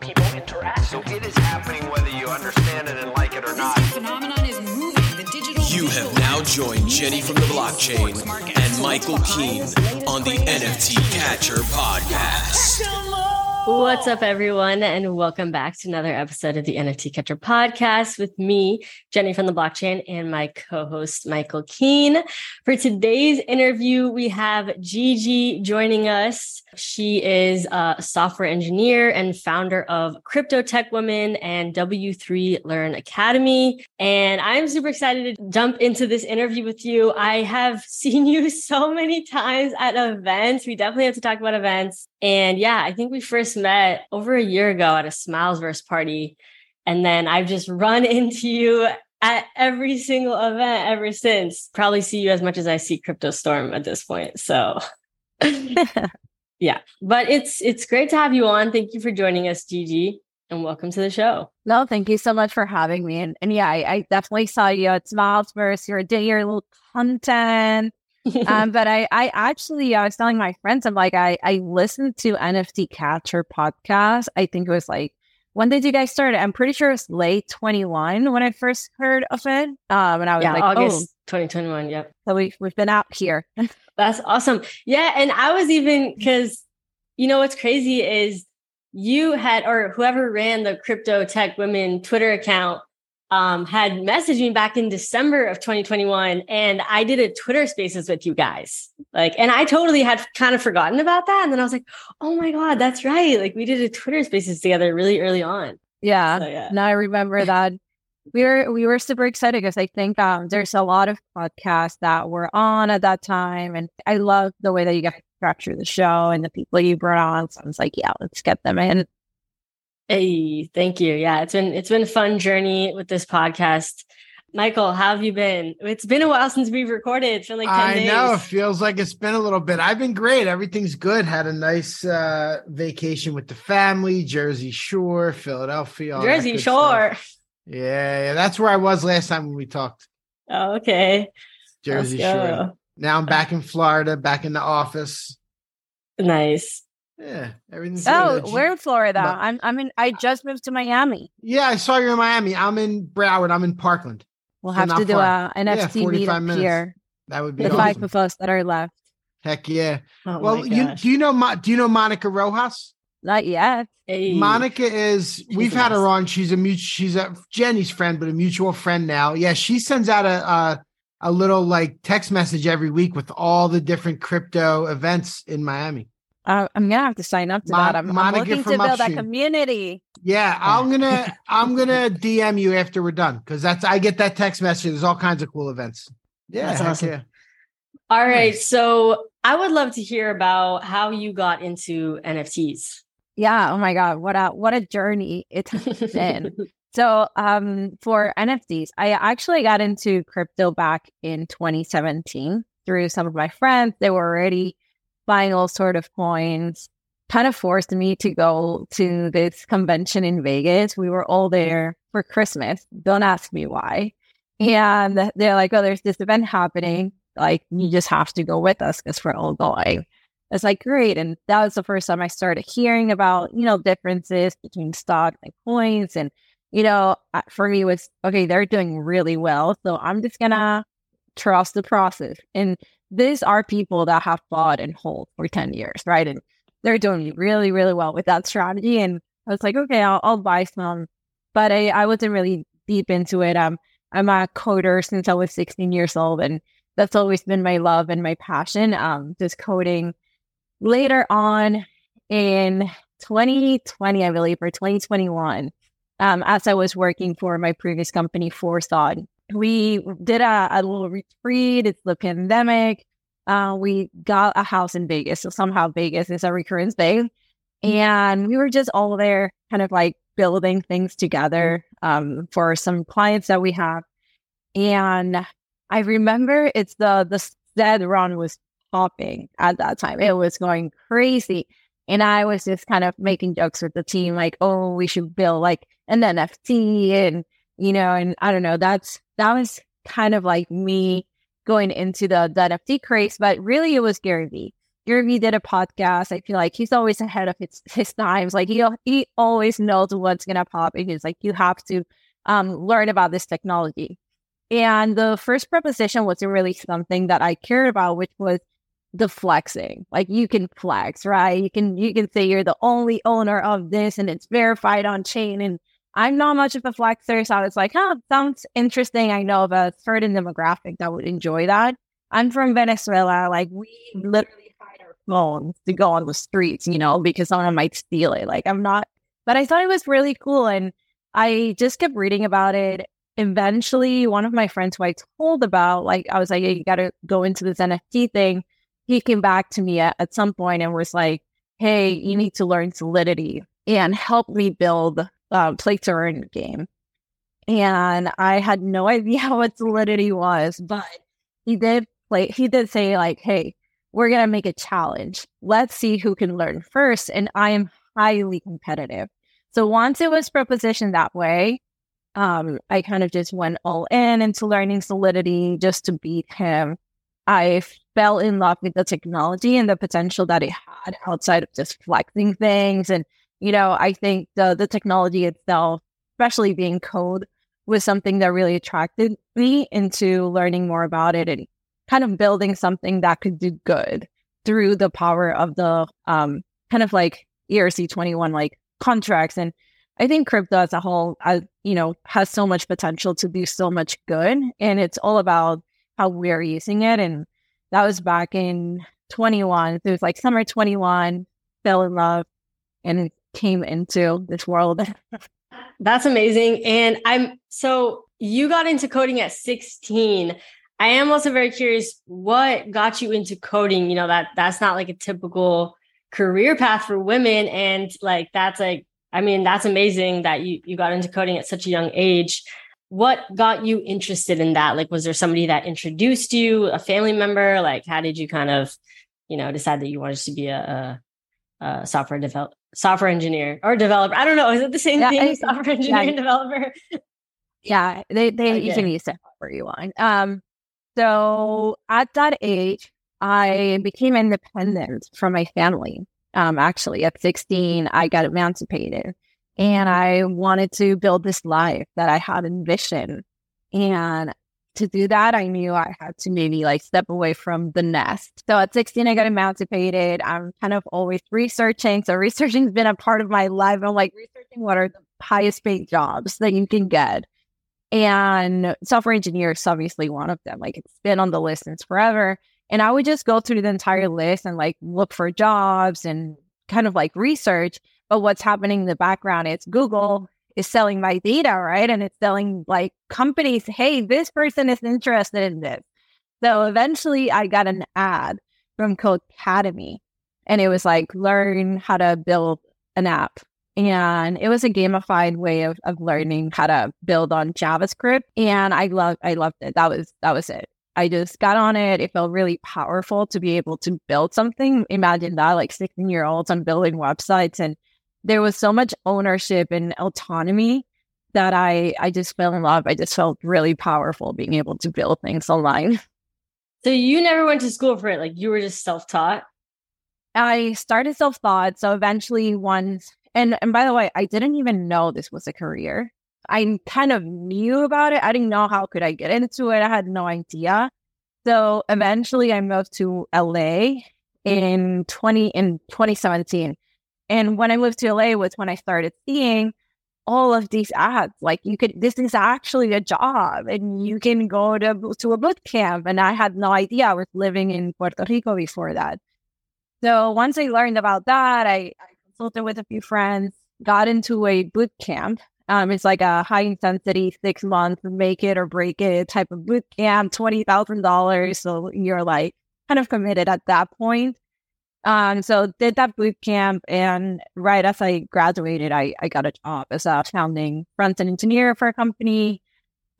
people interact. So it is happening whether you understand it and like it or not. This phenomenon is moving the digital. You have now joined Jenny from the blockchain and Michael Keen on the NFT Catcher Podcast. What's up, everyone, and welcome back to another episode of the NFT Catcher Podcast with me, Jenny from the blockchain, and my co-host, Michael Keen. For today's interview, we have Gigi joining us. She is a software engineer and founder of CryptoTechWomen and W3 Learn Academy. And I'm super excited to jump into this interview with you. I have seen you so many times at events. We definitely have to talk about events. And yeah, I think we first met over a year ago at a Smilesverse party. And then I've just run into you at every single event ever since. Probably see you as much as I see CryptoStorm at this point. So yeah, but it's great to have you on. Thank you for joining us, Gigi, and welcome to the show. No, thank you so much for having me. And yeah, I definitely saw you at Smilesverse. You did your little content. But I was telling my friends, I'm like, I listened to NFT Catcher Podcast. I think it was like, when did you guys start it? I'm pretty sure it was late 21 when I first heard of it. And I was August 2021. Yep. So we've been out here. That's awesome. Yeah. And I was even, because you know what's crazy is you had, or whoever ran the CryptoTechWomen Twitter account, had messaged me back in December of 2021, and I did a Twitter Spaces with you guys. And I totally had kind of forgotten about that, and then I was like, "Oh my god, that's right! Like, we did a Twitter Spaces together really early on." Yeah, so, yeah. Now I remember that. We were super excited because I think there's a lot of podcasts that were on at that time, and I love the way that you guys structure the show and the people you brought on. So I was like, "Yeah, let's get them in." Hey, thank you. Yeah, it's been a fun journey with this podcast. Michael, how have you been? It's been a while since we've recorded. It's been like 10 days. I know. It feels like it's been a little bit. I've been great. Everything's good. Had a nice vacation with the family, Jersey Shore, Philadelphia. Jersey Shore. Yeah, that's where I was last time when we talked. Oh, okay. Jersey Shore. Now I'm back in Florida, back in the office. Nice. Yeah, everything's good. We're in Florida. I just moved to Miami. Yeah, I saw you in Miami. I'm in Broward. I'm in Parkland. We'll have to do an NFT meetup here. That would be the awesome. 5 of us that are left. Heck yeah! Oh, well, do you know Monica Rojas? Not yet. Hey. Monica is. We've had her on. She's Jenny's friend, but a mutual friend now. Yeah, she sends out a little like text message every week with all the different crypto events in Miami. I'm gonna have to sign up to that. I'm looking to build upstream. That community. Yeah, I'm gonna DM you after we're done because I get that text message. There's all kinds of cool events. Yeah, that's awesome. Yeah. All right, so I would love to hear about how you got into NFTs. Yeah. Oh my God, what a journey it's been. So for NFTs, I actually got into crypto back in 2017 through some of my friends. They were already buying all sort of coins, kind of forced me to go to this convention in Vegas. We were all there for Christmas. Don't ask me why. And they're like, oh, there's this event happening. Like, you just have to go with us because we're all going. It's like, great. And that was the first time I started hearing about, differences between stock and coins. And, for me it was, okay, they're doing really well. So I'm just going to trust the process. And these are people that have bought and hold for 10 years, right? And they're doing really, really well with that strategy. And I was like, okay, I'll buy some. But I wasn't really deep into it. I'm a coder since I was 16 years old. And that's always been my love and my passion, just coding. Later on in 2020, I believe, or 2021, as I was working for my previous company, Forethought, we did a little retreat. It's the pandemic. We got a house in Vegas. So somehow Vegas is a recurrence thing. And we were just all there kind of like building things together for some clients that we have. And I remember it's the Zed run was popping at that time. It was going crazy. And I was just kind of making jokes with the team, like, oh, we should build like an NFT and, you know, and I don't know, that was kind of like me going into the NFT craze, but really it was Gary V. Gary V did a podcast. I feel like he's always ahead of his times. Like he always knows what's going to pop. And he's like, you have to learn about this technology. And the first proposition was really something that I cared about, which was the flexing. Like you can flex, right? You can say you're the only owner of this and it's verified on chain. And I'm not much of a flexer, so it's like, sounds interesting. I know of a certain demographic that would enjoy that. I'm from Venezuela. Like, we literally hide our phones to go on the streets, you know, because someone might steal it. Like, I'm not. But I thought it was really cool, and I just kept reading about it. Eventually, one of my friends who I told about, like, I was like, you got to go into this NFT thing. He came back to me at some point and was like, hey, you need to learn Solidity and help me build play to earn game. And I had no idea what Solidity was, but he did say like, hey, we're gonna make a challenge, let's see who can learn first. And I am highly competitive, so once it was propositioned that way, I kind of just went all in into learning Solidity just to beat him. I fell in love with the technology and the potential that it had outside of just flexing things. And you know, I think the technology itself, especially being code, was something that really attracted me into learning more about it and kind of building something that could do good through the power of the kind of like ERC21 like contracts. And I think crypto as a whole, you know, has so much potential to do so much good. And it's all about how we're using it. And that was back in 21. It was like summer 21, fell in love and came into this world. That's amazing. And so you got into coding at 16. I am also very curious, what got you into coding? You know, that's not like a typical career path for women. And like, that's like, I mean, that's amazing that you got into coding at such a young age. What got you interested in that? Like, was there somebody that introduced you, a family member? Like, how did you kind of, you know, decide that you wanted to be a software engineer or developer? I don't know. Is it the same thing? Software engineer and developer? Yeah, they you can use that however you want. So at that age, I became independent from my family. Actually, at 16, I got emancipated and I wanted to build this life that I had envisioned. And to do that, I knew I had to maybe like step away from the nest. So at 16, I got emancipated. I'm kind of always researching. So researching has been a part of my life. I'm like researching what are the highest paid jobs that you can get. And software engineer is obviously one of them. Like, it's been on the list since forever. And I would just go through the entire list and like look for jobs and kind of like research. But what's happening in the background, it's Google is selling my data, right? And it's selling like companies, hey, this person is interested in this. So eventually I got an ad from Codecademy and it was like, learn how to build an app. And it was a gamified way of learning how to build on JavaScript. And I loved it. That was it. I just got on it. It felt really powerful to be able to build something. Imagine that, like 16-year-olds on building websites. And there was so much ownership and autonomy that I just fell in love. I just felt really powerful being able to build things online. So you never went to school for it? Like, you were just self-taught? I started self-taught. So eventually once, and by the way, I didn't even know this was a career. I kind of knew about it. I didn't know how could I get into it. I had no idea. So eventually I moved to LA in 2017. And when I moved to LA was when I started seeing all of these ads. Like, this is actually a job and you can go to a boot camp. And I had no idea. I was living in Puerto Rico before that. So once I learned about that, I consulted with a few friends, got into a boot camp. It's like a high intensity 6-month make it or break it type of boot camp, $20,000. So you're like kind of committed at that point. So did that boot camp, and right as I graduated, I got a job as a founding front-end engineer for a company.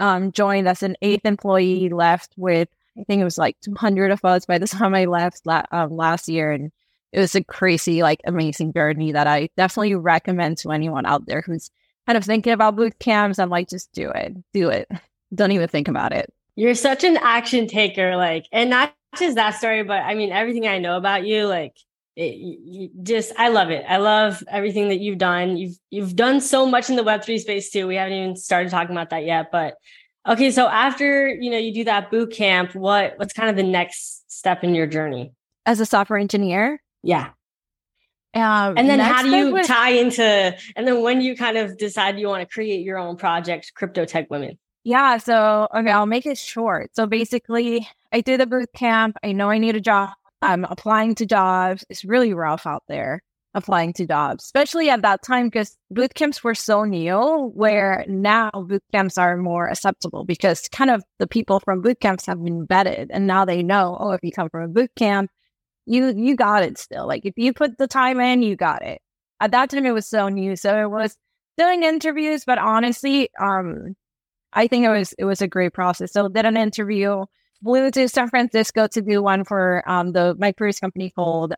Joined as an 8th employee, left with, I think it was like 200 of us by the time I left last year. And it was a crazy, like, amazing journey that I definitely recommend to anyone out there who's kind of thinking about boot camps. I'm like, just do it. Don't even think about it. You're such an action taker, like, and not just that story, but I mean, everything I know about you, like, I love it. I love everything that you've done. You've done so much in the Web3 space too. We haven't even started talking about that yet, but okay. So after, you do that boot camp, what's kind of the next step in your journey as a software engineer? Yeah. And then how do you tie into, and then when you kind of decide you want to create your own project, CryptoTechWomen? Yeah. So, okay, I'll make it short. So basically I did a boot camp. I know I need a job. I'm applying to jobs. It's really rough out there applying to jobs, especially at that time because bootcamps were so new, where now bootcamps are more acceptable because kind of the people from bootcamps have been vetted, and now they know, if you come from a bootcamp, you got it still. Like, if you put the time in, you got it. At that time, it was so new. So it was doing interviews, but honestly, I think it was a great process. So did an interview. Flew to San Francisco to do one for my previous company called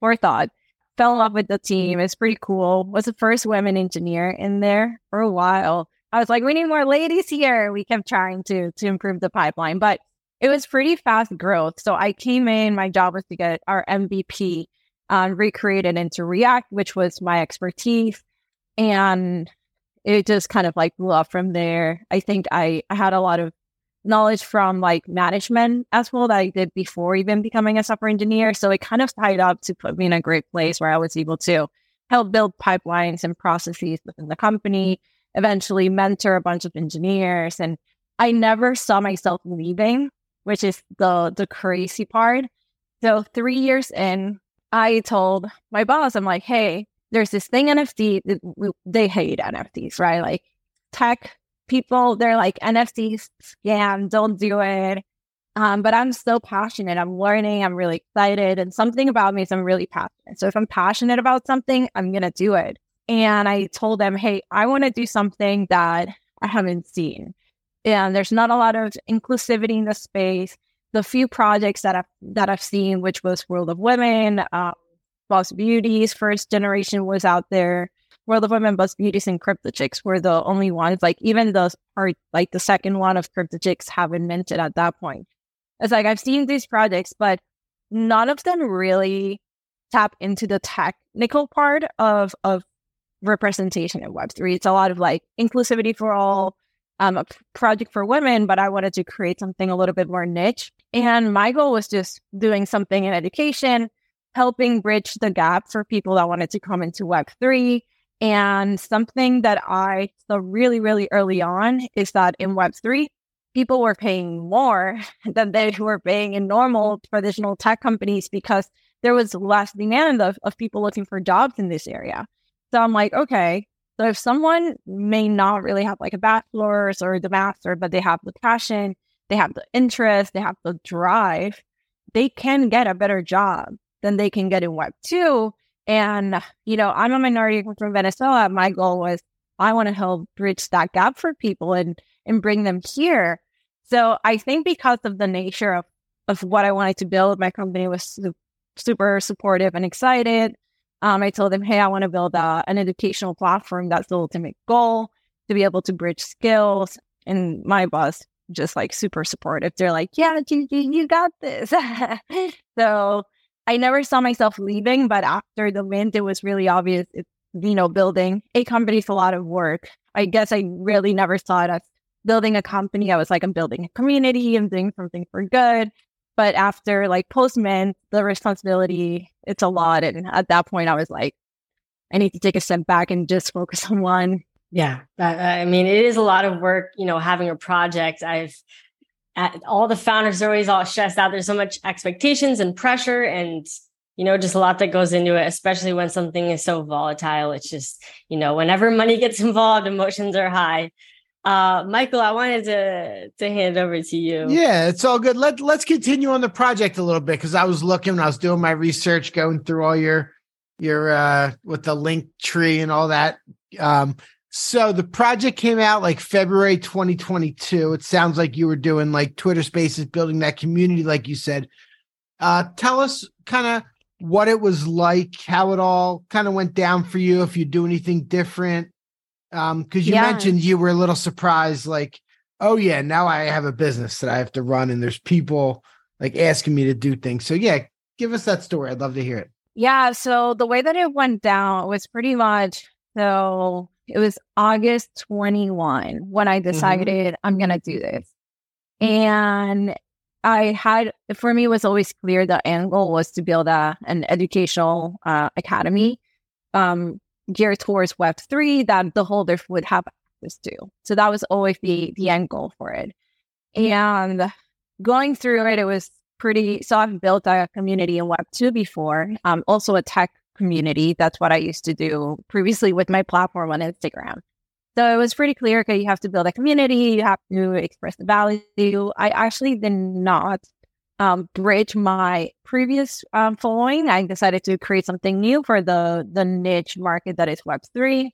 Forethought. Fell in love with the team. It's pretty cool. Was the first women engineer in there for a while. I was like, we need more ladies here. We kept trying to improve the pipeline, but it was pretty fast growth. So I came in. My job was to get our MVP recreated into React, which was my expertise, and it just kind of like blew up from there. I think I had a lot of knowledge from like management as well that I did before even becoming a software engineer. So it kind of tied up to put me in a great place where I was able to help build pipelines and processes within the company, eventually mentor a bunch of engineers. And I never saw myself leaving, which is the crazy part. So 3 years in, I told my boss, I'm like, hey, there's this thing, NFT, they hate NFTs, right? Like tech people, they're like, NFTs scam, don't do it. But I'm so passionate. I'm learning. I'm really excited. And something about me is I'm really passionate. So if I'm passionate about something, I'm going to do it. And I told them, hey, I want to do something that I haven't seen. And there's not a lot of inclusivity in the space. The few projects that I've seen, which was World of Women, Boss Beauties, First Generation was out there. World of Women, Boss Beauties, and Crypto Chicks were the only ones. Like, even those are like the second one of Crypto Chicks haven't minted at that point. It's like, I've seen these projects, but none of them really tap into the technical part of representation in Web3. It's a lot of like inclusivity for all, a project for women, but I wanted to create something a little bit more niche. And my goal was just doing something in education, helping bridge the gap for people that wanted to come into Web3. And something that I saw really, really early on is that in Web3, people were paying more than they were paying in normal traditional tech companies because there was less demand of people looking for jobs in this area. So I'm like, okay, so if someone may not really have like a bachelor's or the master, but they have the passion, they have the interest, they have the drive, they can get a better job than they can get in Web2. And, I'm a minority from Venezuela. My goal was, I want to help bridge that gap for people and bring them here. So I think because of the nature of what I wanted to build, my company was super supportive and excited. I told them, hey, I want to build an educational platform. That's the ultimate goal, to be able to bridge skills. And my boss, just like super supportive. They're like, yeah, Gigi, you got this. So I never saw myself leaving, but after the mint, it was really obvious, building a company is a lot of work. I guess I really never saw it as building a company. I was like, I'm building a community, I'm doing something for good. But after like post-mint, the responsibility, it's a lot. And at that point, I was like, I need to take a step back and just focus on one. Yeah. It is a lot of work, having a project. All the founders are always all stressed out. There's so much expectations and pressure and, just a lot that goes into it, especially when something is so volatile. It's just, whenever money gets involved, emotions are high. Michael, I wanted to hand over to you. Yeah, it's all good. Let's continue on the project a little bit, because I was looking, I was doing my research, going through all your with the link tree and all that. So the project came out like February 2022. It sounds like you were doing like Twitter Spaces, building that community, like you said. Tell us kind of what it was like, how it all kind of went down for you, if you do anything different. Because you mentioned you were a little surprised, like, oh yeah, now I have a business that I have to run and there's people like asking me to do things. So yeah, give us that story. I'd love to hear it. Yeah. So the way that it went down was pretty much, so it was August 21 when I decided I'm going to do this. And I had, for me, it was always clear the end goal was to build an educational academy geared towards Web3 that the holders would have access to. So that was always the end goal for it. And going through it, it was pretty, so I've built a community in Web2 before, also a tech community. That's what I used to do previously with my platform on Instagram. So it was pretty clear, okay, you have to build a community, you have to express the value. I actually did not bridge my previous following. I decided to create something new for the niche market that is Web3.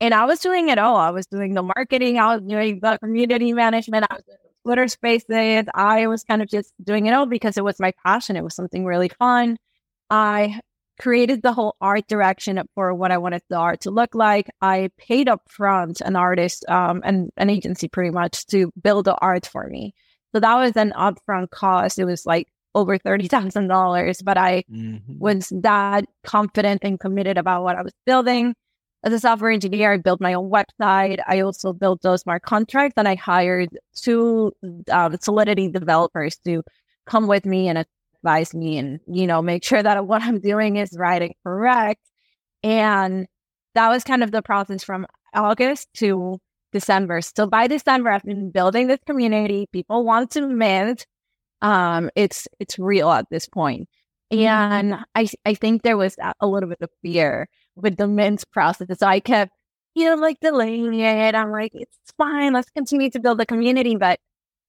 And I was doing it all. I was doing the marketing, I was doing the community management, I was doing Twitter Spaces. I was kind of just doing it all because it was my passion. It was something really fun. I created the whole art direction for what I wanted the art to look like. I paid up front an artist and an agency pretty much to build the art for me. So that was an upfront cost. It was like over $30,000, but I was that confident and committed about what I was building. As a software engineer, I built my own website. I also built those smart contracts, and I hired two Solidity developers to come with me and advise me and, you know, make sure that what I'm doing is right and correct. And that was kind of the process from August to December. So by December, I've been building this community. People want to mint. It's real at this point. And I think there was a little bit of fear with the mint process. So I kept, you know, like delaying it. I'm like, it's fine. Let's continue to build the community. But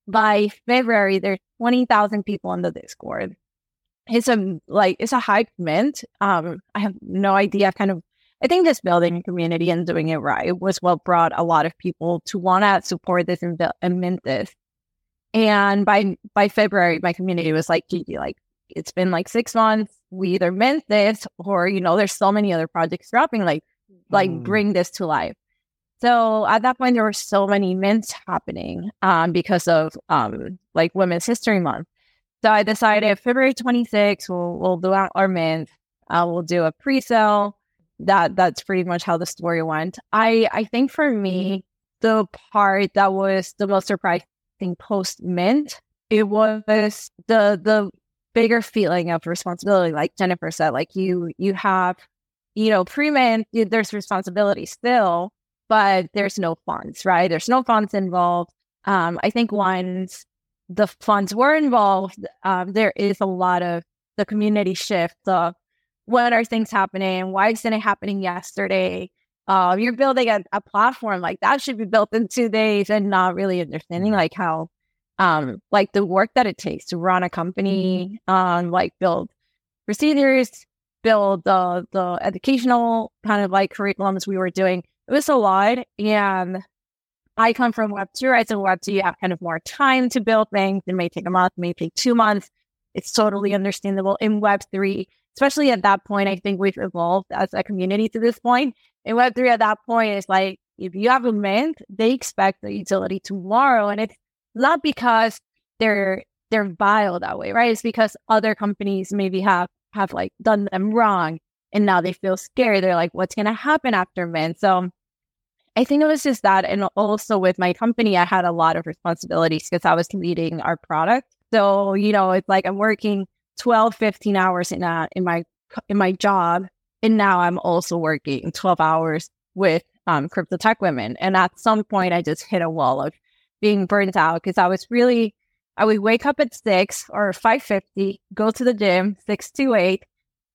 by February, there's 20,000 people on the Discord. It's a hype mint. I have no idea. I think just building a community and doing it right was what brought a lot of people to want to support this and mint this. And by February, my community was like, Gigi, like, it's been like 6 months. We either mint this or, you know, there's so many other projects dropping, like bring this to life. So at that point, there were so many mints happening because of like Women's History Month. So I decided February 26th, we'll do our mint. We'll do a pre-sale. That's pretty much how the story went. I think for me, the part that was the most surprising post-mint, it was the bigger feeling of responsibility. Like Jennifer said, like you have, you know, pre-mint, there's responsibility still, but there's no funds, right? There's no funds involved. I think once the funds were involved, there is a lot of the community shift of, when are things happening? Why isn't it happening yesterday? You're building a platform like that should be built in 2 days, and not really understanding like how, like the work that it takes to run a company, like build procedures, build the educational kind of like curriculums we were doing. It was a lot, and I come from Web2, right? So Web2, you have kind of more time to build things. It may take a month, may take 2 months. It's totally understandable. In Web3, especially at that point, I think we've evolved as a community to this point. In Web3 at that point, it's like, if you have a mint, they expect the utility tomorrow. And it's not because they're vile that way, right? It's because other companies maybe have like done them wrong. And now they feel scared. They're like, what's going to happen after mint? So I think it was just that. And also with my company, I had a lot of responsibilities because I was leading our product. So, you know, it's like I'm working 12, 15 hours in my job. And now I'm also working 12 hours with CryptoTechWomen. And at some point, I just hit a wall of being burnt out because I would wake up at 6 or 5:50, go to the gym, 6 to 8,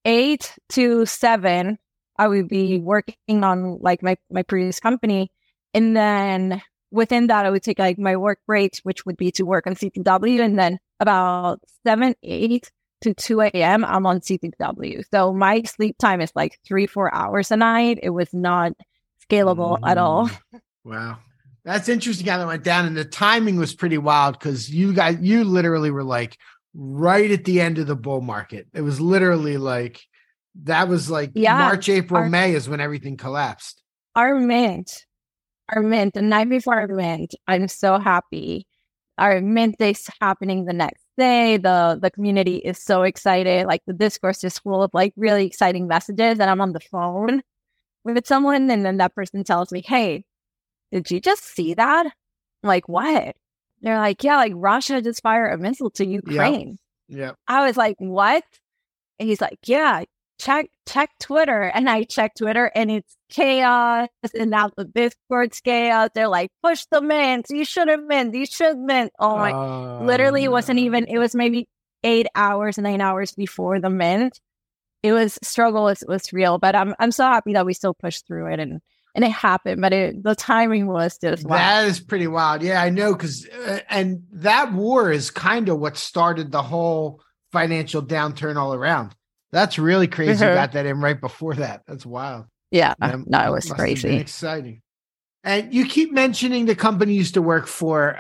8 to 7, I would be working on like my previous company. And then within that, I would take like my work breaks, which would be to work on CTW. And then about 7, 8 to 2 a.m., I'm on CTW. So my sleep time is like 3-4 hours a night. It was not scalable at all. Wow. That's interesting how that went down. And the timing was pretty wild because you literally were like right at the end of the bull market. It was literally like, that was like March, April, May is when everything collapsed. Our mint, the night before our mint, I'm so happy. Our mint day's happening the next day. The community is so excited. Like the discourse is full of like really exciting messages, and I'm on the phone with someone, and then that person tells me, "Hey, did you just see that?" I'm like, "What?" They're like, "Yeah, like Russia just fired a missile to Ukraine." Yeah. I was like, "What?" And he's like, "Yeah. Check Twitter." And I check Twitter, and it's chaos. And now the Discord's chaos. They're like, "Push the mint. You should have mint. You should mint." Oh my! Literally, it wasn't even. It was maybe 8 hours, 9 hours before the mint. It was struggle. It was real. But I'm so happy that we still pushed through it, and it happened. But the timing was just wild. That is pretty wild. Yeah, I know. And that war is kind of what started the whole financial downturn all around. That's really crazy. You got that in right before that. That's wild. Yeah. No, it was crazy. Exciting. And you keep mentioning the company you used to work for.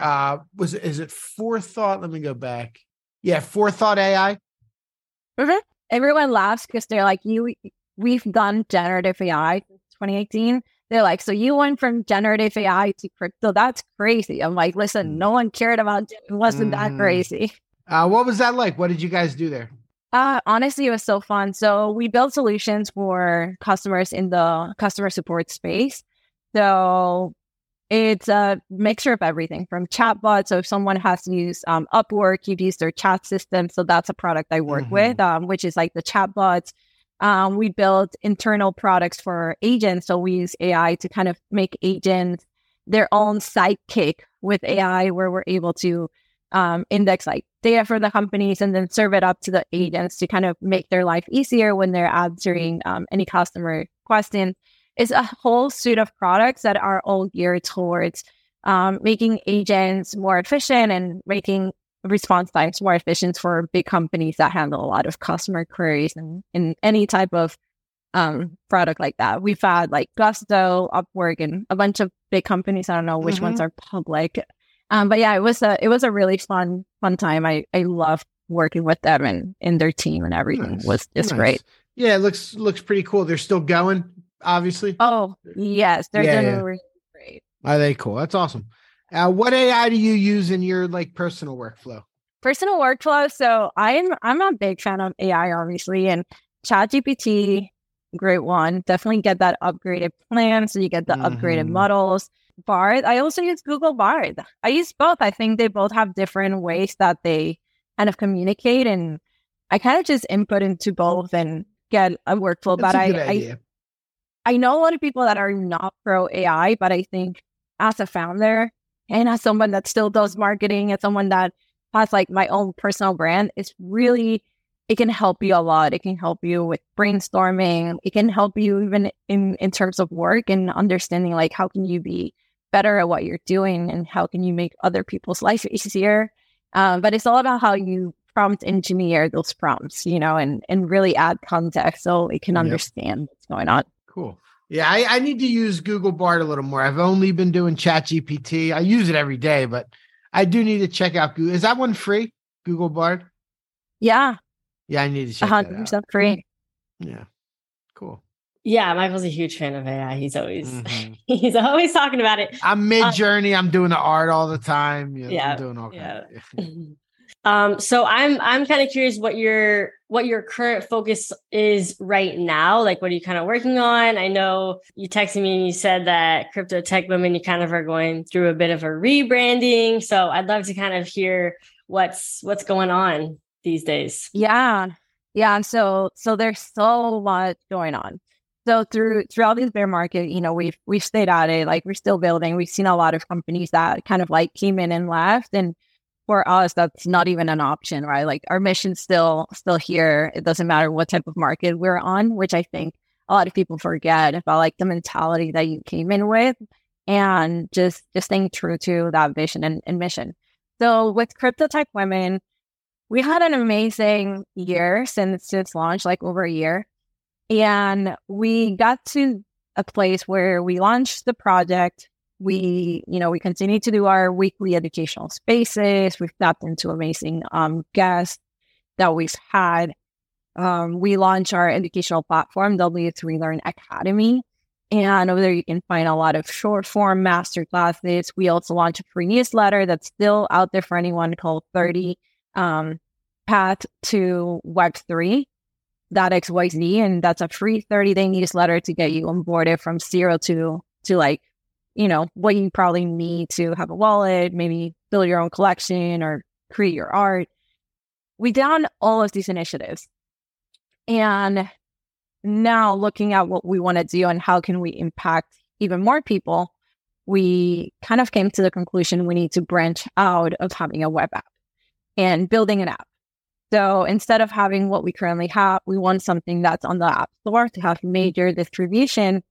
Is it Forethought? Let me go back. Yeah. Forethought AI. Mm-hmm. Everyone laughs because they're like, we've done generative AI since 2018. They're like, "So you went from generative AI to crypto. That's crazy." I'm like, listen, no one cared about it. It wasn't that crazy. What was that like? What did you guys do there? Honestly, it was so fun. So we built solutions for customers in the customer support space. So it's a mixture of everything from chatbots. So if someone has to use Upwork, you've used their chat system. So that's a product I work with, which is like the chatbots. We built internal products for agents. So we use AI to kind of make agents their own sidekick with AI, where we're able to index like data for the companies and then serve it up to the agents to kind of make their life easier when they're answering any customer questions. It's a whole suite of products that are all geared towards making agents more efficient and making response times more efficient for big companies that handle a lot of customer queries and any type of product like that. We've had like Gusto, Upwork, and a bunch of big companies. I don't know which ones are public. But yeah, it was a really fun time. I loved working with them and their team and everything. Nice. Was just nice. Great. Yeah, it looks pretty cool. They're still going, obviously. Oh yes, they're doing really great. Are they cool? That's awesome. What AI do you use in your like personal workflow? Personal workflow. So I'm a big fan of AI, obviously, and ChatGPT, great one. Definitely get that upgraded plan so you get the upgraded models. Bard. I also use Google Bard. I use both. I think they both have different ways that they kind of communicate, and I kind of just input into both and get a workflow. That's a good idea. I know a lot of people that are not pro AI, but I think as a founder and as someone that still does marketing, as someone that has like my own personal brand, it can help you a lot. It can help you with brainstorming. It can help you even in terms of work and understanding like how can you be better at what you're doing and how can you make other people's life easier. But it's all about how you prompt engineer those prompts, and really add context so it can understand what's going on. Cool. Yeah, I need to use Google Bard a little more. I've only been doing ChatGPT. I use it every day, but I do need to check out Google. Is that one free, Google Bard? Yeah. Yeah, I need to check 100% that out. Free. Yeah. Cool. Yeah, Michael's a huge fan of AI. He's always talking about it. I'm Midjourney. I'm doing the art all the time. Yeah, I'm doing all kinds. So I'm kind of curious what your current focus is right now. Like, what are you kind of working on? I know you texted me and you said that Crypto Tech Women, you kind of are going through a bit of a rebranding. So I'd love to kind of hear what's going on these days. Yeah. So there's so much going on. So throughout this bear market, we've stayed at it. Like, we're still building. We've seen a lot of companies that kind of like came in and left. And for us, that's not even an option, right? Like, our mission's still here. It doesn't matter what type of market we're on, which I think a lot of people forget about, like the mentality that you came in with. and just staying true to that vision and mission. So with CryptoTechWomen, we had an amazing year since its launch, like over a year. And we got to a place where we launched the project. We continue to do our weekly educational spaces. We've tapped into amazing guests that we've had. We launched our educational platform, W3 Learn Academy. And over there, you can find a lot of short form master classes. We also launched a free newsletter that's still out there for anyone called 30 Path to Web3. .xyz, and that's a free 30-day newsletter to get you onboarded from zero to what you probably need to have a wallet, maybe build your own collection or create your art. We done all of these initiatives, and now looking at what we want to do and how can we impact even more people, we kind of came to the conclusion we need to branch out of having a web app and building an app. So instead of having what we currently have, we want something that's on the App Store to have major distribution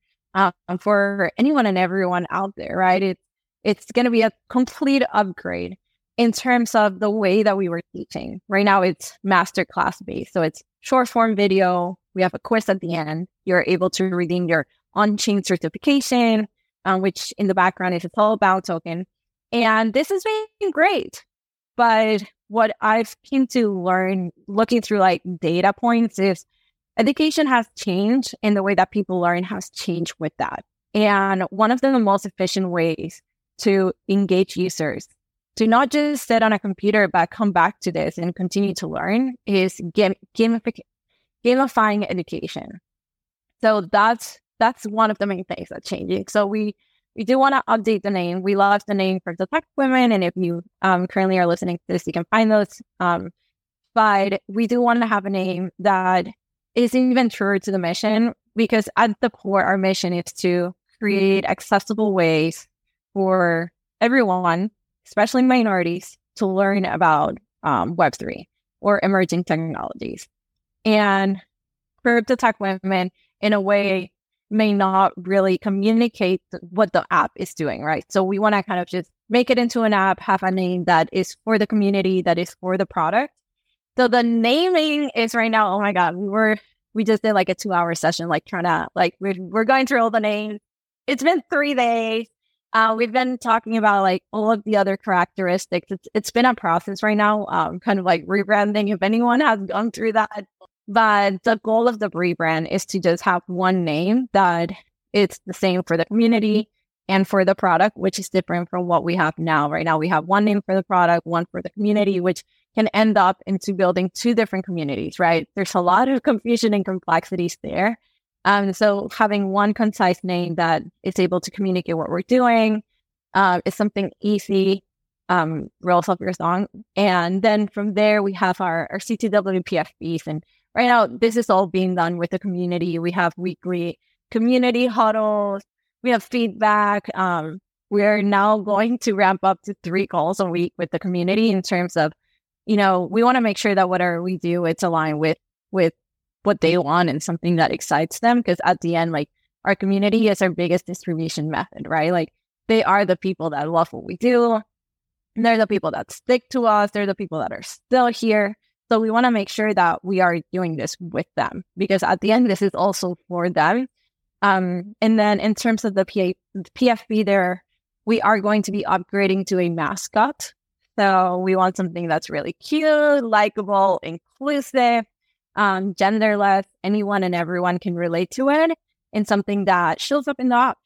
for anyone and everyone out there, right? It's going to be a complete upgrade in terms of the way that we were teaching. Right now, it's masterclass based. So it's short form video. We have a quiz at the end. You're able to redeem your on-chain certification, which in the background is a Solidity token. And this has been great. But what I've came to learn looking through data points is education has changed and the way that people learn has changed with that. And one of the most efficient ways to engage users to not just sit on a computer, but come back to this and continue to learn is gamifying education. So that's one of the main things that's changing. So we do want to update the name. We love the name CryptoTechWomen. And if you currently are listening to this, you can find those. But we do want to have a name that is even truer to the mission, because at the core, our mission is to create accessible ways for everyone, especially minorities, to learn about Web3 or emerging technologies. And CryptoTechWomen, in a way, may not really communicate what the app is doing, right? So we want to kind of just make it into an app, have a name that is for the community, that is for the product. So the naming is right now, oh my God, we just did a 2-hour session, trying to, we're going through all the names. It's been 3 days. We've been talking about all of the other characteristics. It's been a process right now, kind of rebranding if anyone has gone through that. But the goal of the rebrand is to just have one name that it's the same for the community and for the product, which is different from what we have now. Right now, we have one name for the product, one for the community, which can end up into building two different communities, right? There's a lot of confusion and complexities there. So having one concise name that is able to communicate what we're doing is something easy. Rolls up your song. And then from there, we have our CTW PFPs. And right now, this is all being done with the community. We have weekly community huddles. We have feedback. We are now going to ramp up to 3 calls a week with the community in terms of, we want to make sure that whatever we do, it's aligned with what they want and something that excites them. Because at the end, our community is our biggest distribution method, right? They are the people that love what we do. They're the people that stick to us. They're the people that are still here. So we want to make sure that we are doing this with them, because at the end, this is also for them. And then in terms of the PFP there, we are going to be upgrading to a mascot. So we want something that's really cute, likable, inclusive, genderless. Anyone and everyone can relate to it, and something that shows up in the app.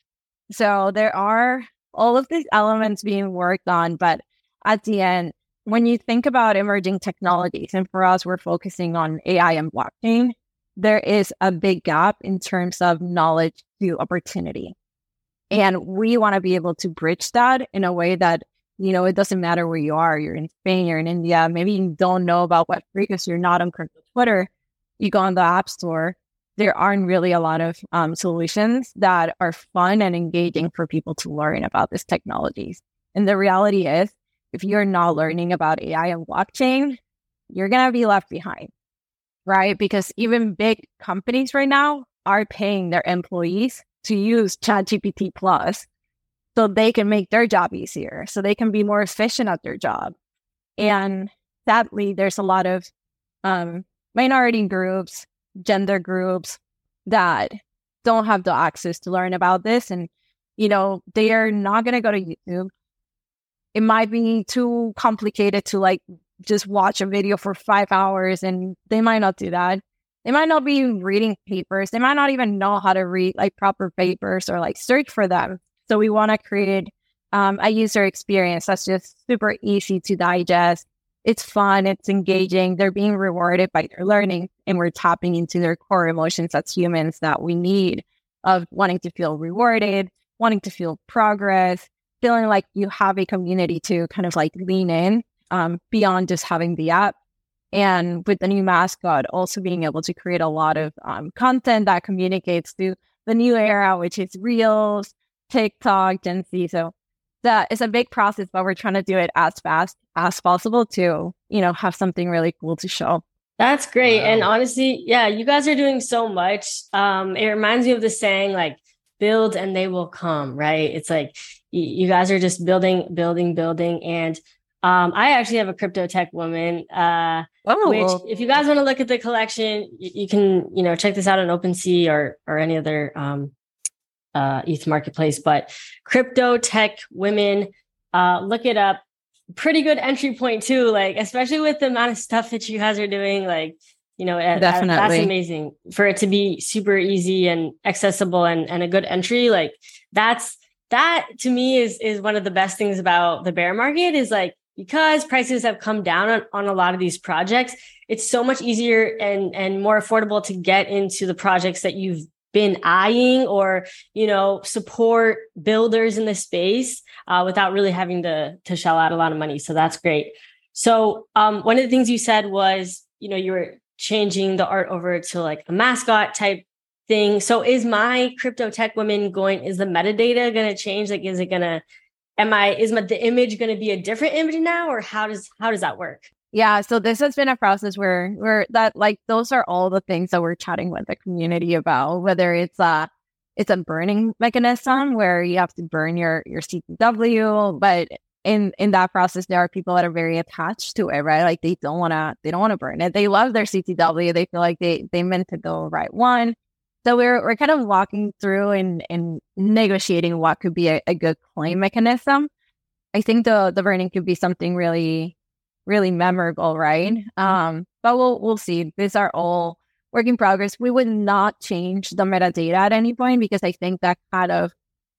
So there are all of these elements being worked on, but at the end, when you think about emerging technologies, and for us, we're focusing on AI and blockchain, there is a big gap in terms of knowledge to opportunity. And we want to be able to bridge that in a way that, it doesn't matter where you are. You're in Spain, you're in India, maybe you don't know about Web3 because you're not on crypto Twitter. You go on the App Store. There aren't really a lot of solutions that are fun and engaging for people to learn about these technologies. And the reality is, if you're not learning about AI and blockchain, you're going to be left behind, right? Because even big companies right now are paying their employees to use ChatGPT Plus so they can make their job easier, so they can be more efficient at their job. And sadly, there's a lot of minority groups, gender groups that don't have the access to learn about this. And, you know, they are not going to go to YouTube. It might be too complicated to like just watch a video for 5 hours, and they might not do that. They might not be reading papers. They might not even know how to read like proper papers or like search for them. So we want to create a user experience that's just super easy to digest. It's fun. It's engaging. They're being rewarded by their learning, and we're tapping into their core emotions as humans that we need, of wanting to feel rewarded, wanting to feel progress, feeling like you have a community to kind of like lean in beyond just having the app. And with the new mascot, also being able to create a lot of content that communicates to the new era, which is Reels, TikTok, Gen Z. So that is a big process, but we're trying to do it as fast as possible to, you know, have something really cool to show. That's great. Wow. And honestly, yeah, you guys are doing so much. It reminds me of the saying, like, build and they will come, right? It's like you guys are just building. And I actually have a Crypto Tech Woman, which if you guys want to look at the collection, you can, you know, check this out on OpenSea or any other ETH marketplace. But Crypto Tech Women, look it up. Pretty good entry point too, like, especially with the amount of stuff that you guys are doing, like, you know, definitely. That's amazing for it to be super easy and accessible and a good entry. Like that to me is one of the best things about the bear market, is like, because prices have come down on a lot of these projects, it's so much easier and more affordable to get into the projects that you've been eyeing, or, you know, support builders in the space without really having to shell out a lot of money. So that's great. So one of the things you said was, you know, you were changing the art over to like a mascot type thing. So is my Crypto Tech Woman is the metadata going to change? Like, is the image going to be a different image now, or how does that work? Yeah. So this has been a process where that, like, those are all the things that we're chatting with the community about, whether it's a burning mechanism where you have to burn your CTW. But in that process, there are people that are very attached to it, right? Like they don't want to burn it. They love their CTW. They feel like they meant to go right one. So we're kind of walking through and negotiating what could be a good claim mechanism. I think the burning could be something really, really memorable, right? But we'll see. These are all work in progress. We would not change the metadata at any point, because I think that kind of,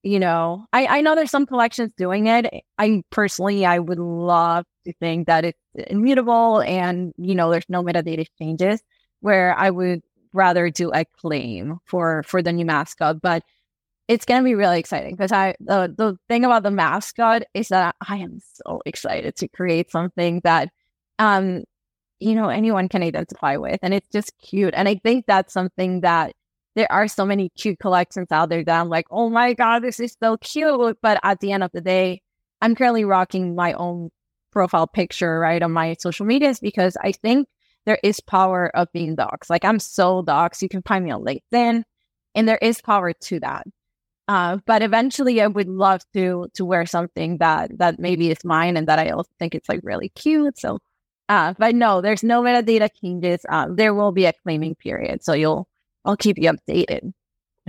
you know, I know there's some collections doing it. I personally would love to think that it's immutable and, you know, there's no metadata changes, where I would rather do a claim for the new mascot. But it's going to be really exciting, because the thing about the mascot is that I am so excited to create something that, you know, anyone can identify with. And it's just cute. And I think that's something that there are so many cute collections out there that I'm like, oh my God, this is so cute. But at the end of the day, I'm currently rocking my own profile picture, right, on my social medias, because I think there is power of being doxxed. Like, I'm so doxxed. You can find me on LinkedIn, and there is power to that. But eventually I would love to wear something that maybe is mine, and that I also think it's like really cute. So, but no, there's no metadata changes. There will be a claiming period. So I'll keep you updated.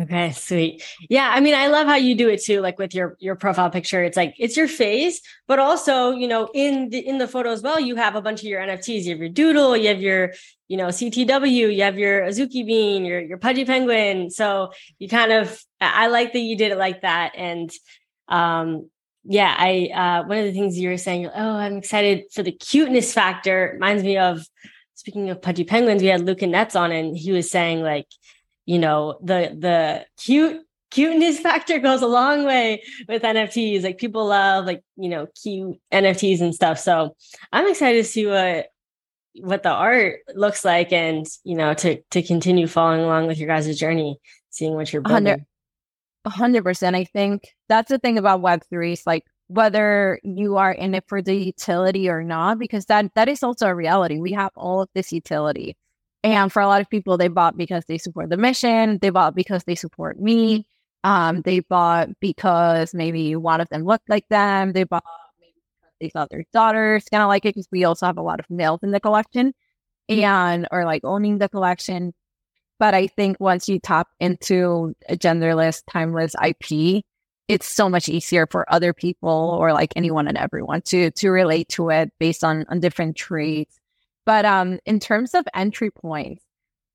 Okay, sweet. Yeah. I mean, I love how you do it too. Like with your profile picture, it's like, it's your face, but also, you know, in the photo as well, you have a bunch of your NFTs. You have your doodle, you have your, you know, CTW, you have your Azuki bean, your Pudgy Penguin. So you kind of, I like that you did it like that. And, yeah, I one of the things you were saying, oh, I'm excited for the cuteness factor. Reminds me of, speaking of Pudgy Penguins, we had Luke and Nets on, and he was saying, like, you know, the cuteness factor goes a long way with NFTs. Like, people love, like, you know, cute NFTs and stuff. So I'm excited to see what the art looks like, and, you know, to continue following along with your guys' journey, seeing what you're building. 100%. I think that's the thing about Web3 is, like, whether you are in it for the utility or not, because that is also a reality. We have all of this utility. And for a lot of people, they bought because they support the mission. They bought because they support me. They bought because maybe one of them looked like them. They bought maybe because they thought their daughters kind of like it, because we also have a lot of males in the collection and or like owning the collection. But I think once you tap into a genderless, timeless IP, it's so much easier for other people or like anyone and everyone to relate to it based on different traits. But in terms of entry points,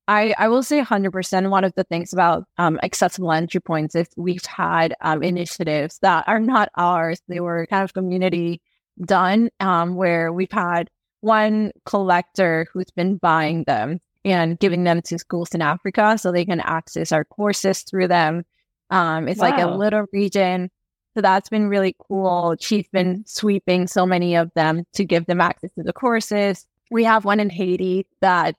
I will say 100% one of the things about accessible entry points is we've had initiatives that are not ours. They were kind of community done, where we've had one collector who's been buying them and giving them to schools in Africa so they can access our courses through them. It's like a little region. So that's been really cool. She's been sweeping so many of them to give them access to the courses. We have one in Haiti that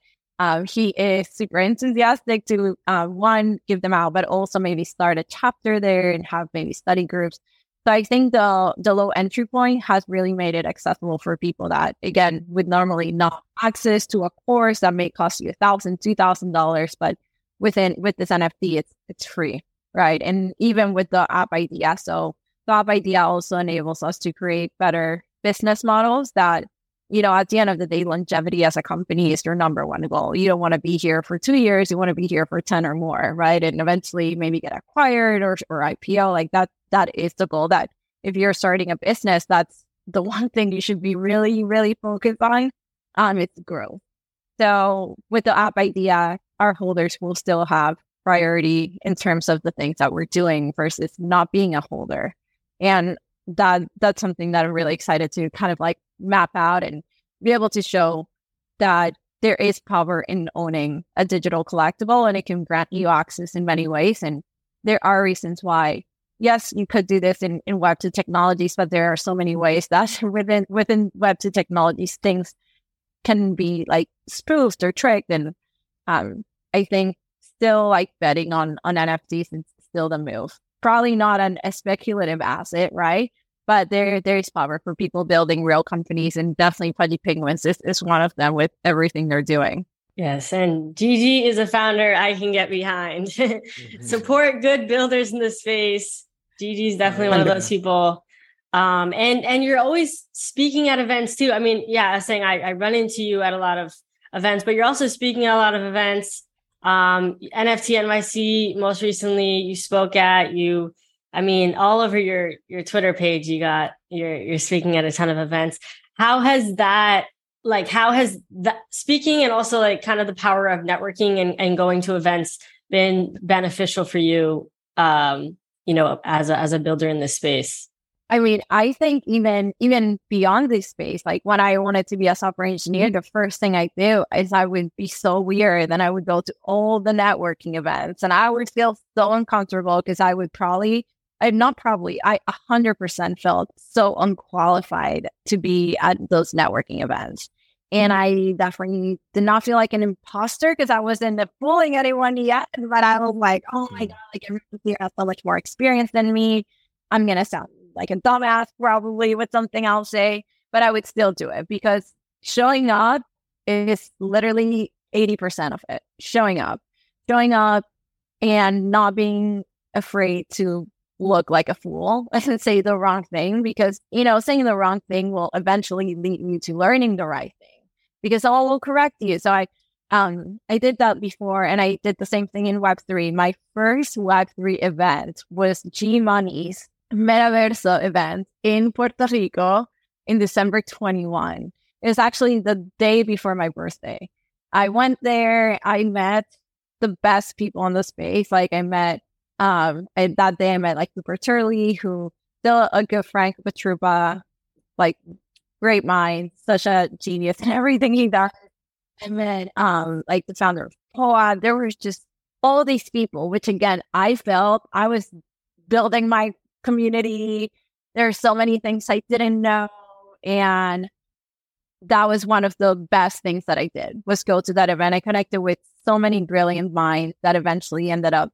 he is super enthusiastic to, one, give them out, but also maybe start a chapter there and have maybe study groups. So I think the low entry point has really made it accessible for people that, again, would normally not access to a course that may cost you $1,000, $2,000, but with this NFT, it's free, right? And even with the app idea. So the app idea also enables us to create better business models that, you know, at the end of the day, longevity as a company is your number one goal. You don't want to be here for 2 years. You want to be here for 10 or more, right? And eventually maybe get acquired or IPO. Like that is the goal, that if you're starting a business, that's the one thing you should be really, really focused on. It's growth. So with the app idea, our holders will still have priority in terms of the things that we're doing versus not being a holder. And that's something that I'm really excited to kind of like map out and be able to show that there is power in owning a digital collectible, and it can grant you access in many ways. And there are reasons why, yes, you could do this in Web2 technologies, but there are so many ways that within Web2 technologies, things can be like spoofed or tricked. And I think still like betting on NFTs is still the move. Probably not a speculative asset, right? But there is power for people building real companies, and definitely Pudgy Penguins is one of them with everything they're doing. Yes, and Gigi is a founder I can get behind. Mm-hmm. Support good builders in the space. Gigi's definitely one of those people. And you're always speaking at events too. I mean, yeah, I was saying I run into you at a lot of events, but you're also speaking at a lot of events. NFT NYC, most recently you spoke at, all over your Twitter page, you're speaking at a ton of events. How has that speaking and also like kind of the power of networking and going to events been beneficial for you, as a builder in this space? I mean, I think even beyond this space, like when I wanted to be a software engineer, the first thing I do is I would be so weird and I would go to all the networking events, and I would feel so uncomfortable because I would I 100% felt so unqualified to be at those networking events. And I definitely did not feel like an imposter because I wasn't fooling anyone yet, but I was like, oh my God, like everyone here has so much more experience than me. I'm going to sound like a dumbass probably with something I'll say, but I would still do it because showing up is literally 80% of it. Showing up and not being afraid to look like a fool and say the wrong thing, because, you know, saying the wrong thing will eventually lead you to learning the right thing because someone will correct you. So I did that before, and I did the same thing in Web3. My first Web3 event was G Money's Metaverso event in Puerto Rico in December 21. It was actually the day before my birthday. I went there. I met the best people in the space. Like I met like Cooper Turley, who still a good friend, Patruba, like great mind, such a genius in everything he does. I met like the founder of Poa. There was just all these people, which again, I felt I was building my community. There are so many things I didn't know, and that was one of the best things that I did was go to that event. I connected with so many brilliant minds that eventually ended up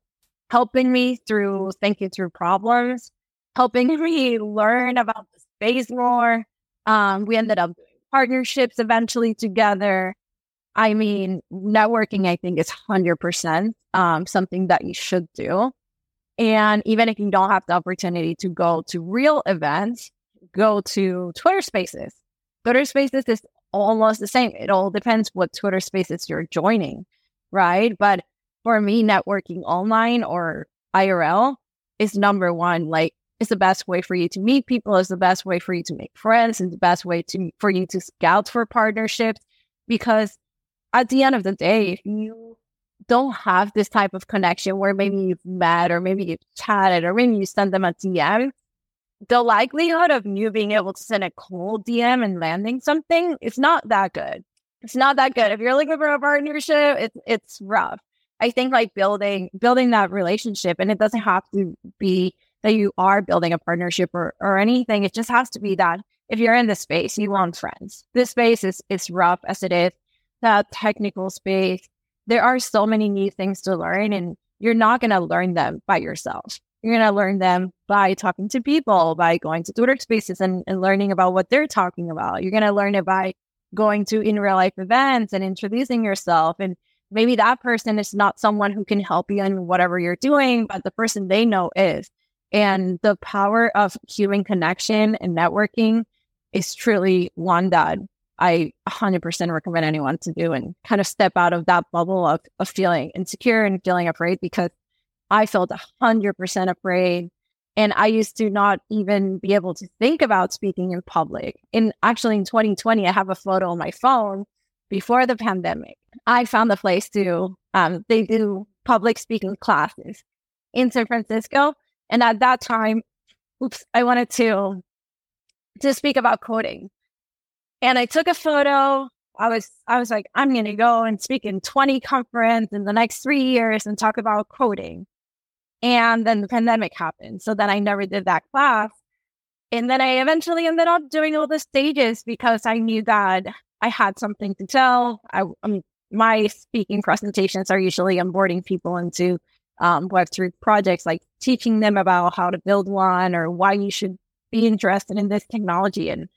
helping me through thinking through problems, helping me learn about the space more. We ended up doing partnerships eventually together. I mean, networking I think is 100% something that you should do. And even if you don't have the opportunity to go to real events, go to Twitter Spaces. Twitter Spaces is almost the same. It all depends what Twitter Spaces you're joining, right? But for me, networking online or IRL is number one. Like, it's the best way for you to meet people. It's the best way for you to make friends. It's the best way for you to scout for partnerships. Because at the end of the day, if you don't have this type of connection where maybe you've met or maybe you've chatted or maybe you send them a DM, the likelihood of you being able to send a cold DM and landing something is not that good. It's not that good. If you're looking for a partnership, it's rough. I think like building that relationship, and it doesn't have to be that you are building a partnership or anything. It just has to be that if you're in this space, you want friends. This space is rough as it is. That technical space, there are so many new things to learn, and you're not going to learn them by yourself. You're going to learn them by talking to people, by going to Twitter Spaces and learning about what they're talking about. You're going to learn it by going to in real life events and introducing yourself. And maybe that person is not someone who can help you in whatever you're doing, but the person they know is. And the power of human connection and networking is truly one that I 100% recommend anyone to do, and kind of step out of that bubble of feeling insecure and feeling afraid, because I felt 100% afraid. And I used to not even be able to think about speaking in public. And actually in 2020, I have a photo on my phone before the pandemic. I found a place to, they do public speaking classes in San Francisco. And at that time, I wanted to speak about coding. And I took a photo. I was like, I'm going to go and speak in 20 conferences in the next 3 years and talk about coding. And then the pandemic happened. So then I never did that class. And then I eventually ended up doing all the stages because I knew that I had something to tell. I mean, my speaking presentations are usually onboarding people into Web3 projects, like teaching them about how to build one or why you should be interested in this technology. And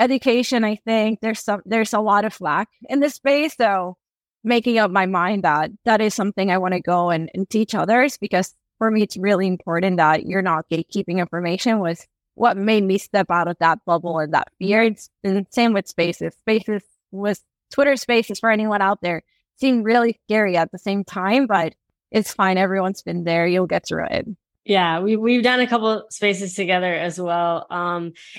education, I think there's a lot of lack in this space. So making up my mind that is something I want to go and teach others, because for me, it's really important that you're not gatekeeping information. Was what made me step out of that bubble and that fear. It's the same with spaces. Spaces with Twitter Spaces, for anyone out there, seem really scary at the same time, but it's fine. Everyone's been there. You'll get through it. Yeah, we've done a couple spaces together as well.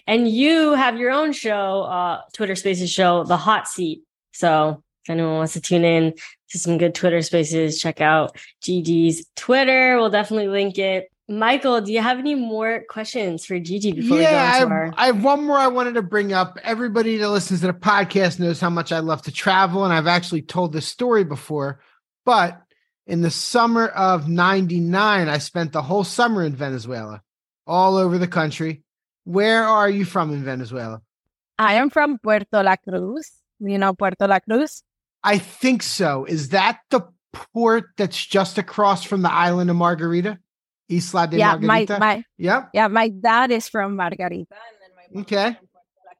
And you have your own show, Twitter Spaces show, The Hot Seat. So if anyone wants to tune in to some good Twitter Spaces, check out Gigi's Twitter. We'll definitely link it. Michael, do you have any more questions for Gigi before we go into I have one more I wanted to bring up. Everybody that listens to the podcast knows how much I love to travel, and I've actually told this story before, but in the summer of 99, I spent the whole summer in Venezuela, all over the country. Where are you from in Venezuela? I am from Puerto La Cruz. You know Puerto La Cruz? I think so. Is that the port that's just across from the island of Margarita? Isla de Margarita? My dad is from Margarita. And then my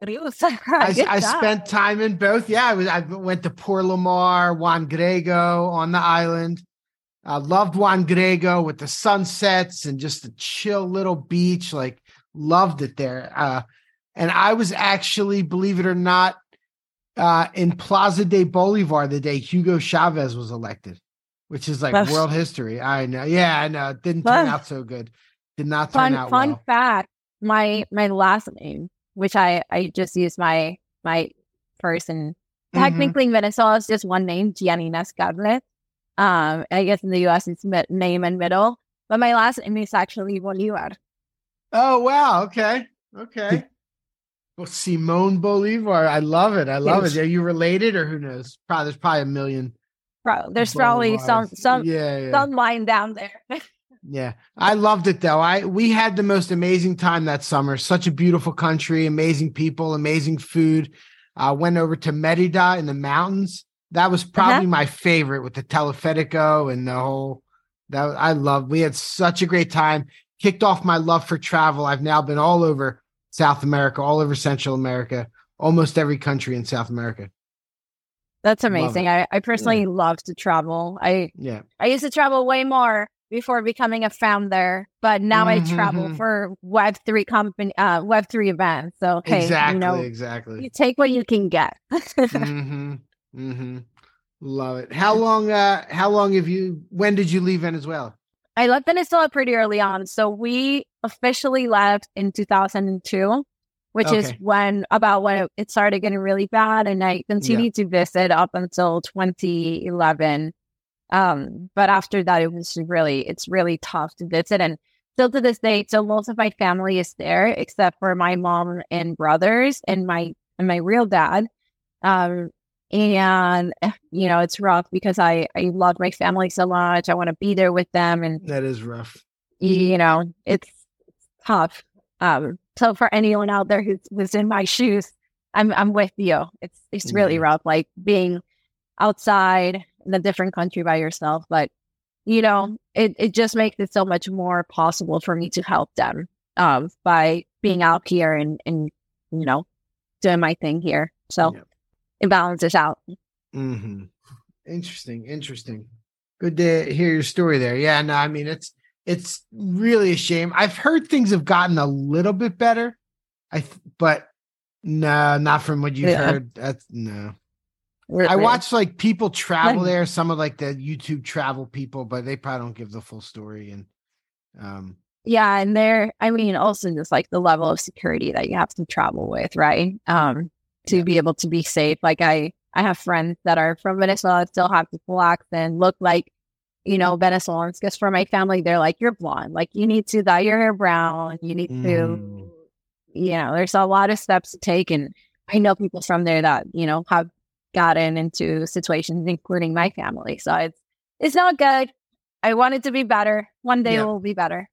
mom is from I spent time in both. Yeah, I went to Por Lamar, Juan Grego on the island. I loved Juan Grego with the sunsets and just the chill little beach. Like, loved it there. And I was actually, believe it or not, in Plaza de Bolivar the day Hugo Chavez was elected, which is like world history. I know. Yeah, I know. It didn't turn out so good. Did not turn out well. Fun fact, my last name, which I just use my person. Technically, in Venezuela, it's just one name, Giannina Scarlett. I guess in the U.S. it's name and middle. But my last name is actually Bolivar. Oh, wow. Okay. Well, Simone Bolivar. I love it. Are you related, or who knows? There's probably a million. There's probably some line down there. Yeah, I loved it though. We had the most amazing time that summer. Such a beautiful country, amazing people, amazing food. I went over to Mérida in the mountains. That was probably my favorite, with the Teleférico and the whole. We had such a great time. Kicked off my love for travel. I've now been all over South America, all over Central America, almost every country in South America. That's amazing. I personally love to travel. I used to travel way more before becoming a founder, but now I travel for Web3 company, Web3 events. So hey, exactly, you know, you take what you can get. Love it. How long have you? When did you leave Venezuela? I left Venezuela pretty early on. So we officially left in 2002, which is when it started getting really bad, and I continued to visit up until 2011. But after that, it was really, it's really tough to visit. And still to this day, so most of my family is there, except for my mom and brothers and my real dad. And, you know, it's rough because I love my family so much. I want to be there with them. And that is rough. You know, it's tough. So for anyone out there who was in my shoes, I'm with you. It's really rough, like being outside in a different country by yourself, but you know, it just makes it so much more possible for me to help them by being out here and you know, doing my thing here. So it balances out. Interesting. Good to hear your story there. Yeah, no, I mean, it's really a shame. I've heard things have gotten a little bit better, but no, not from what you've heard. That's no. I watched like people travel there, some of like the YouTube travel people, but they probably don't give the full story. And yeah, and there, I mean, also just like the level of security that you have to travel with, right? To be able to be safe. Like I have friends that are from Venezuela, still have the full accent, look like, you know, Venezuelans, because for my family, they're like, you're blonde, like you need to dye your hair brown, you need to, you know, there's a lot of steps to take. And I know people from there that, you know, have gotten into situations, including my family. So it's not good. I want it to be better. One day it will be better.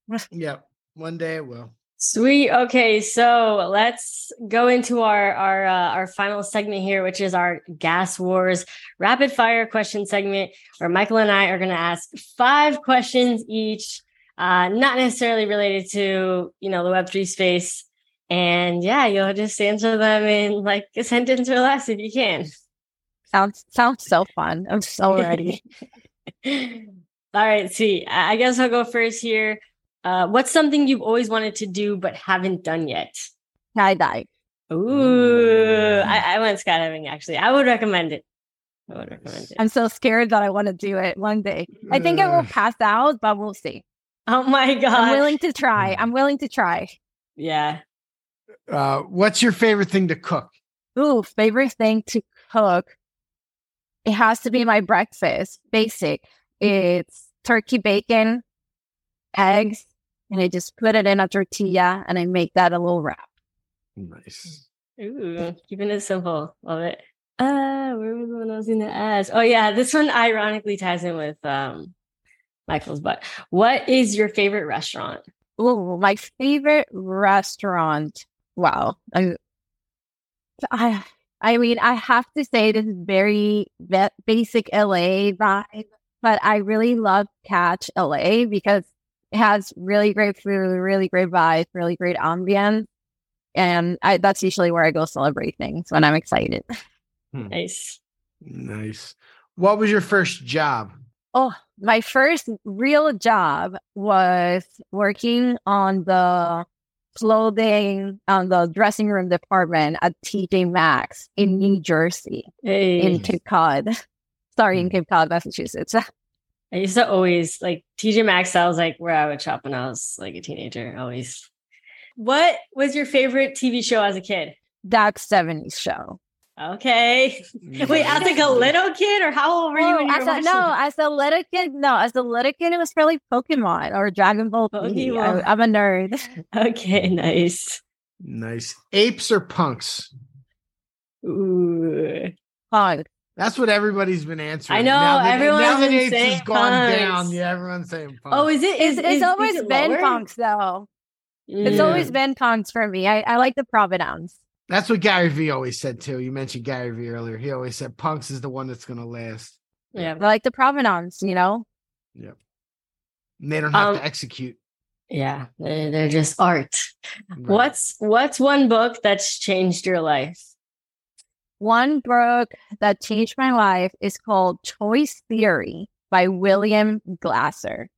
One day it will. Sweet. Okay, so let's go into our final segment here, which is our Gas Wars rapid fire question segment, where Michael and I are going to ask 5 questions each, not necessarily related to, you know, the Web3 space. And yeah, you'll just answer them in like a sentence or less if you can. Sounds so fun. I'm so ready. All right, sweet. I guess I'll go first here. What's something you've always wanted to do but haven't done yet? Skydive. Ooh, I went skydiving actually. I would recommend it. I'm so scared that I want to do it one day. I think I will pass out, but we'll see. Oh my God. I'm willing to try. Yeah. What's your favorite thing to cook? Ooh, favorite thing to cook. It has to be my breakfast. Basic. It's turkey bacon, eggs, and I just put it in a tortilla and I make that a little wrap. Nice. Ooh, keeping it simple. Love it. Where was the one I was going to ask? Oh yeah, this one ironically ties in with Michael's, but what is your favorite restaurant? Ooh, my favorite restaurant. Wow. I mean, I have to say this is very basic LA vibe, but I really love Catch LA because it has really great food, really great vibes, really great ambience. And that's usually where I go celebrate things when I'm excited. Nice. What was your first job? Oh, my first real job was working on the clothing on the dressing room department at TJ Maxx in New Jersey, in Cape Cod, Massachusetts. I used to always like TJ Maxx. That was like where I would shop when I was like a teenager. Always. What was your favorite TV show as a kid? That 70s show. Okay. Wait, as like a little kid, or how old were you when you were watching? As a little kid, it was probably Pokemon or Dragon Ball. I'm a nerd. Okay, nice. Apes or punks? Ooh, punk. That's what everybody's been answering. I know everyone's been saying punks. Down. Yeah, everyone's saying punks. Oh, is it? It's always been punks though. Yeah. It's always been punks for me. I like the provenance. That's what Gary V always said, too. You mentioned Gary V earlier. He always said punks is the one that's going to last. Yeah, but like the provenance, you know? Yeah. And they don't have to execute. Yeah, they're just art. Right. What's one book that's changed your life? One book that changed my life is called Choice Theory by William Glasser.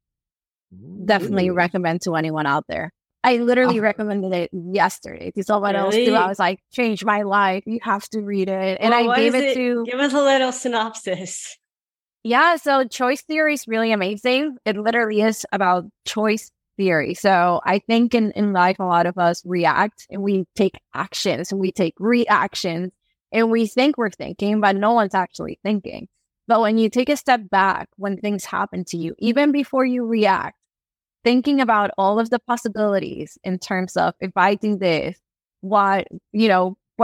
definitely recommend to anyone out there. I literally recommended it yesterday to someone else too. I was like, changed my life. You have to read it. And I gave it to... Give us a little synopsis. Yeah, so choice theory is really amazing. It literally is about choice theory. So I think in life, a lot of us react and we take actions and we take reactions and we think we're thinking, but no one's actually thinking. But when you take a step back, when things happen to you, even before you react, thinking about all of the possibilities in terms of if I do this, what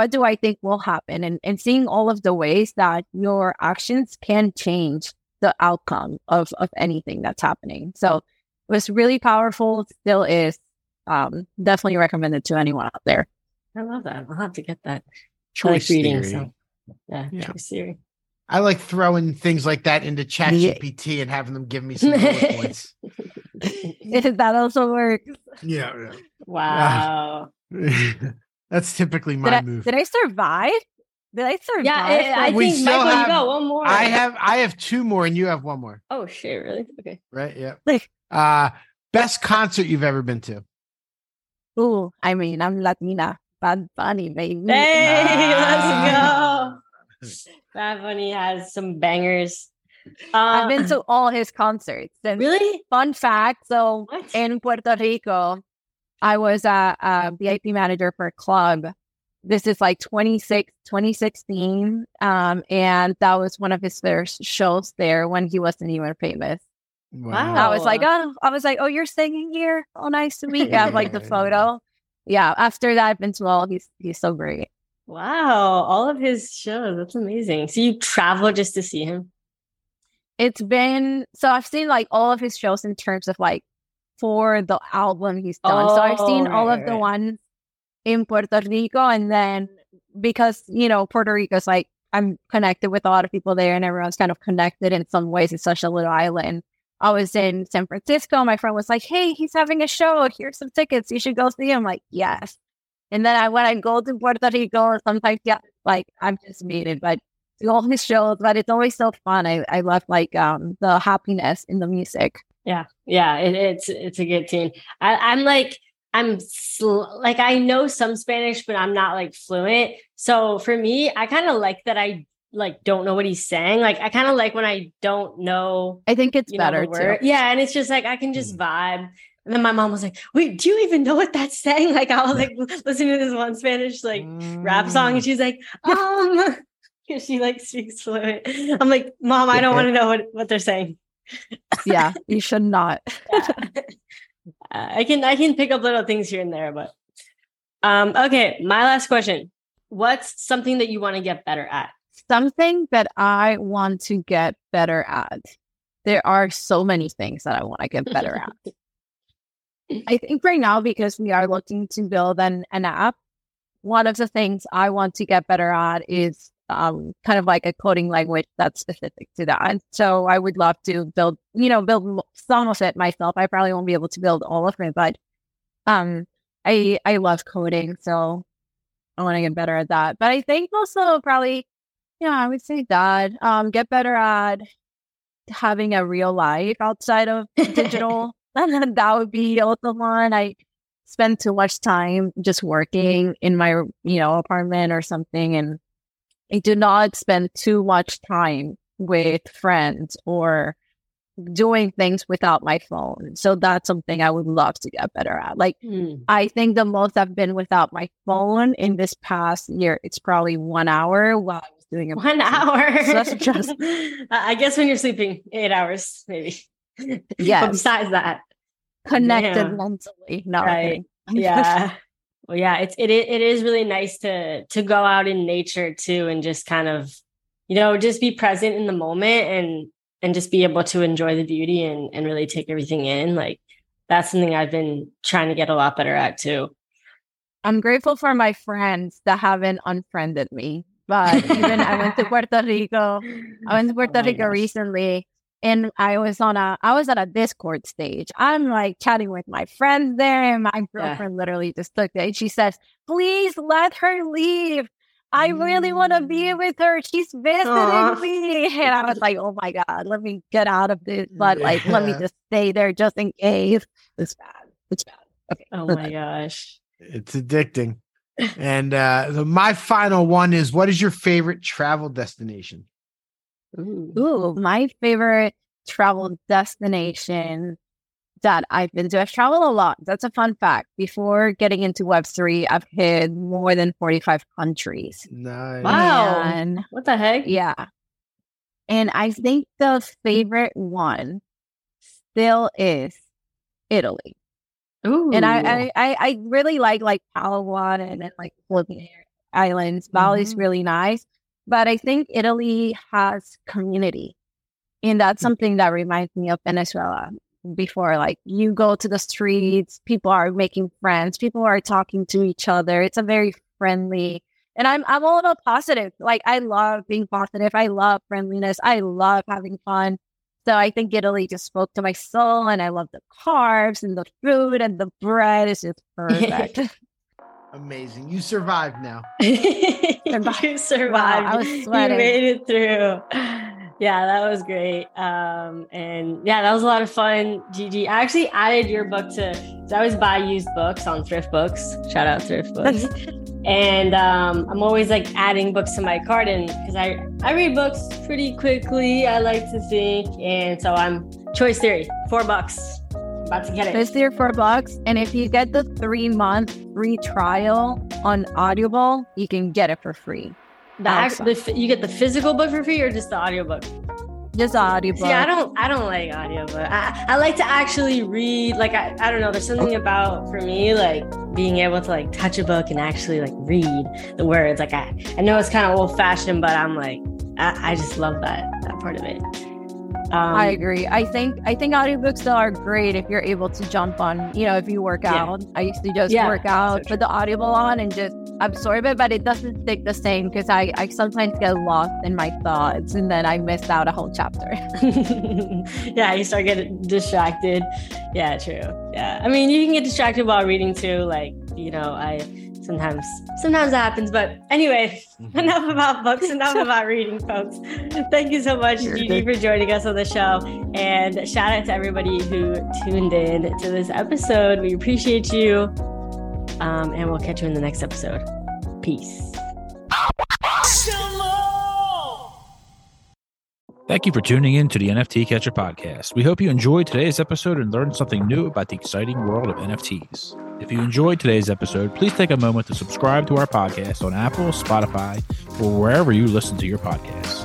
do I think will happen? And seeing all of the ways that your actions can change the outcome of anything that's happening. So it was really powerful, still is. Definitely recommended to anyone out there. I love that. I'll have to get that. Choice theory. Choice theory. I like throwing things like that into ChatGPT and having them give me some bullet points. That also works. Yeah. Wow. That's typically my move. Did I survive? Yeah, I think, Michael, you got one more. I have two more and you have one more. Oh, shit, really? Okay. Right, yeah. Best concert you've ever been to? Ooh, I mean, I'm Latina. Bad Bunny, baby. Hey, let's go. Bad Bunny has some bangers. I've been to all his concerts. And really? Fun fact. So in Puerto Rico, I was a VIP manager for a club. This is like 2016. And that was one of his first shows there when he wasn't even famous. Wow. I was like, oh, you're singing here? Oh, nice to meet you. I have like the photo. Yeah. After that, I've been to all. He's so great. Wow. All of his shows. That's amazing. So you travel just to see him? It's been, so I've seen like all of his shows in terms of like for the album he's done. So I've seen all of the ones in Puerto Rico. And then because, Puerto Rico's like, I'm connected with a lot of people there and everyone's kind of connected in some ways. It's such a little island. I was in San Francisco. My friend was like, hey, he's having a show. Here's some tickets. You should go see him. Like, yes. And then when I go to Puerto Rico, sometimes, I'm just muted. But all his shows, but it's always so fun. I love the happiness in the music. Yeah, it's a good tune. I'm I know some Spanish, but I'm not like fluent. So for me, I kind of like that I don't know what he's saying. Like I kind of like when I don't know. I think it's better too. Yeah, and it's just like I can just vibe. And then my mom was like, wait, do you even know what that's saying? Like I was like listening to this one Spanish rap song, and she's like, because she speaks fluent. I'm like, Mom, I don't want to know what they're saying. Yeah, you should not. Yeah. I can pick up little things here and there, but okay. My last question: what's something that you want to get better at? Something that I want to get better at. There are so many things that I want to get better at. I think right now, because we are looking to build an app, one of the things I want to get better at is kind of like a coding language that's specific to that. And so I would love to build some of it myself. I probably won't be able to build all of it, but I love coding. So I want to get better at that. But I think also probably, I would say that get better at having a real life outside of digital. That would be also one. I spend too much time just working in my, apartment or something, and I do not spend too much time with friends or doing things without my phone. So that's something I would love to get better at. I think the most I've been without my phone in this past year, it's probably 1 hour while I was doing 1 hour. So that's just, I guess when you're sleeping, 8 hours, maybe. Yeah. Besides that, connected mentally. Not right. Yeah. Well, yeah, it is really nice to go out in nature too, and just kind of, just be present in the moment and just be able to enjoy the beauty and really take everything in. Like that's something I've been trying to get a lot better at too. I'm grateful for my friends that haven't unfriended me, but even I went to Puerto Rico recently. And I was at a Discord stage. I'm chatting with my friends there, and my girlfriend literally just took it. And she says, "Please let her leave. I really want to be with her. She's visiting me. And I was like, oh my God, let me get out of this. But like, let me just stay there just in case. It's bad. It's bad. Okay. Oh my gosh. It's addicting. And my final one is, what is your favorite travel destination? Ooh, my favorite travel destination that I've been to. I've traveled a lot. That's a fun fact. Before getting into Web3, I've hit more than 45 countries. Nice. Wow. And, what the heck? Yeah. And I think the favorite one still is Italy. Ooh. And I really like Palawan and like Philippine Islands. Bali's really nice, but I think Italy has community, and that's something that reminds me of Venezuela. Before, like, you go to the streets, people are making friends, people are talking to each other. It's a very friendly, and I'm all about positive. Like, I love being positive. I love friendliness. I love having fun. So I think Italy just spoke to my soul, and I love the carbs and the food and the bread. It's just perfect. Amazing. You survived now. You survived. Wow, I was sweating. You made it through. Yeah, that was great. And yeah, that was a lot of fun, Gigi. I actually added your book so I always buy used books on Thriftbooks. Shout out Thriftbooks. And I'm always like adding books to my cart, and because I read books pretty quickly, I like to think, and so I'm Choice Theory, $4, about to get it. Choice Theory, $4, and if you get the 3-month free trial on Audible, you can get it for free. You get the physical book for free, or just the audiobook? Just audiobook. Yeah, I don't like audiobook. I like to actually read. Like, I don't know. There's something about, for me, like being able to like touch a book and actually like read the words. Like, I know it's kind of old fashioned, but I'm like, I just love that part of it. I agree. I think audiobooks though are great if you're able to jump on, if you work out. I used to just work out, put the Audible on and just absorb it, but it doesn't stick the same because I sometimes get lost in my thoughts and then I missed out a whole chapter. Yeah, you start getting distracted. Yeah, true. Yeah. I mean, you can get distracted while reading too. Like, I sometimes that happens, but anyway, enough about books, enough about reading, folks. Thank you so much, Gigi, for joining us on the show, and shout out to everybody who tuned in to this episode. We appreciate you, and we'll catch you in the next episode. Peace. Thank you for tuning in to the NFT Catcher Podcast. We hope you enjoyed today's episode and learned something new about the exciting world of NFTs. If you enjoyed today's episode, please take a moment to subscribe to our podcast on Apple, Spotify, or wherever you listen to your podcasts.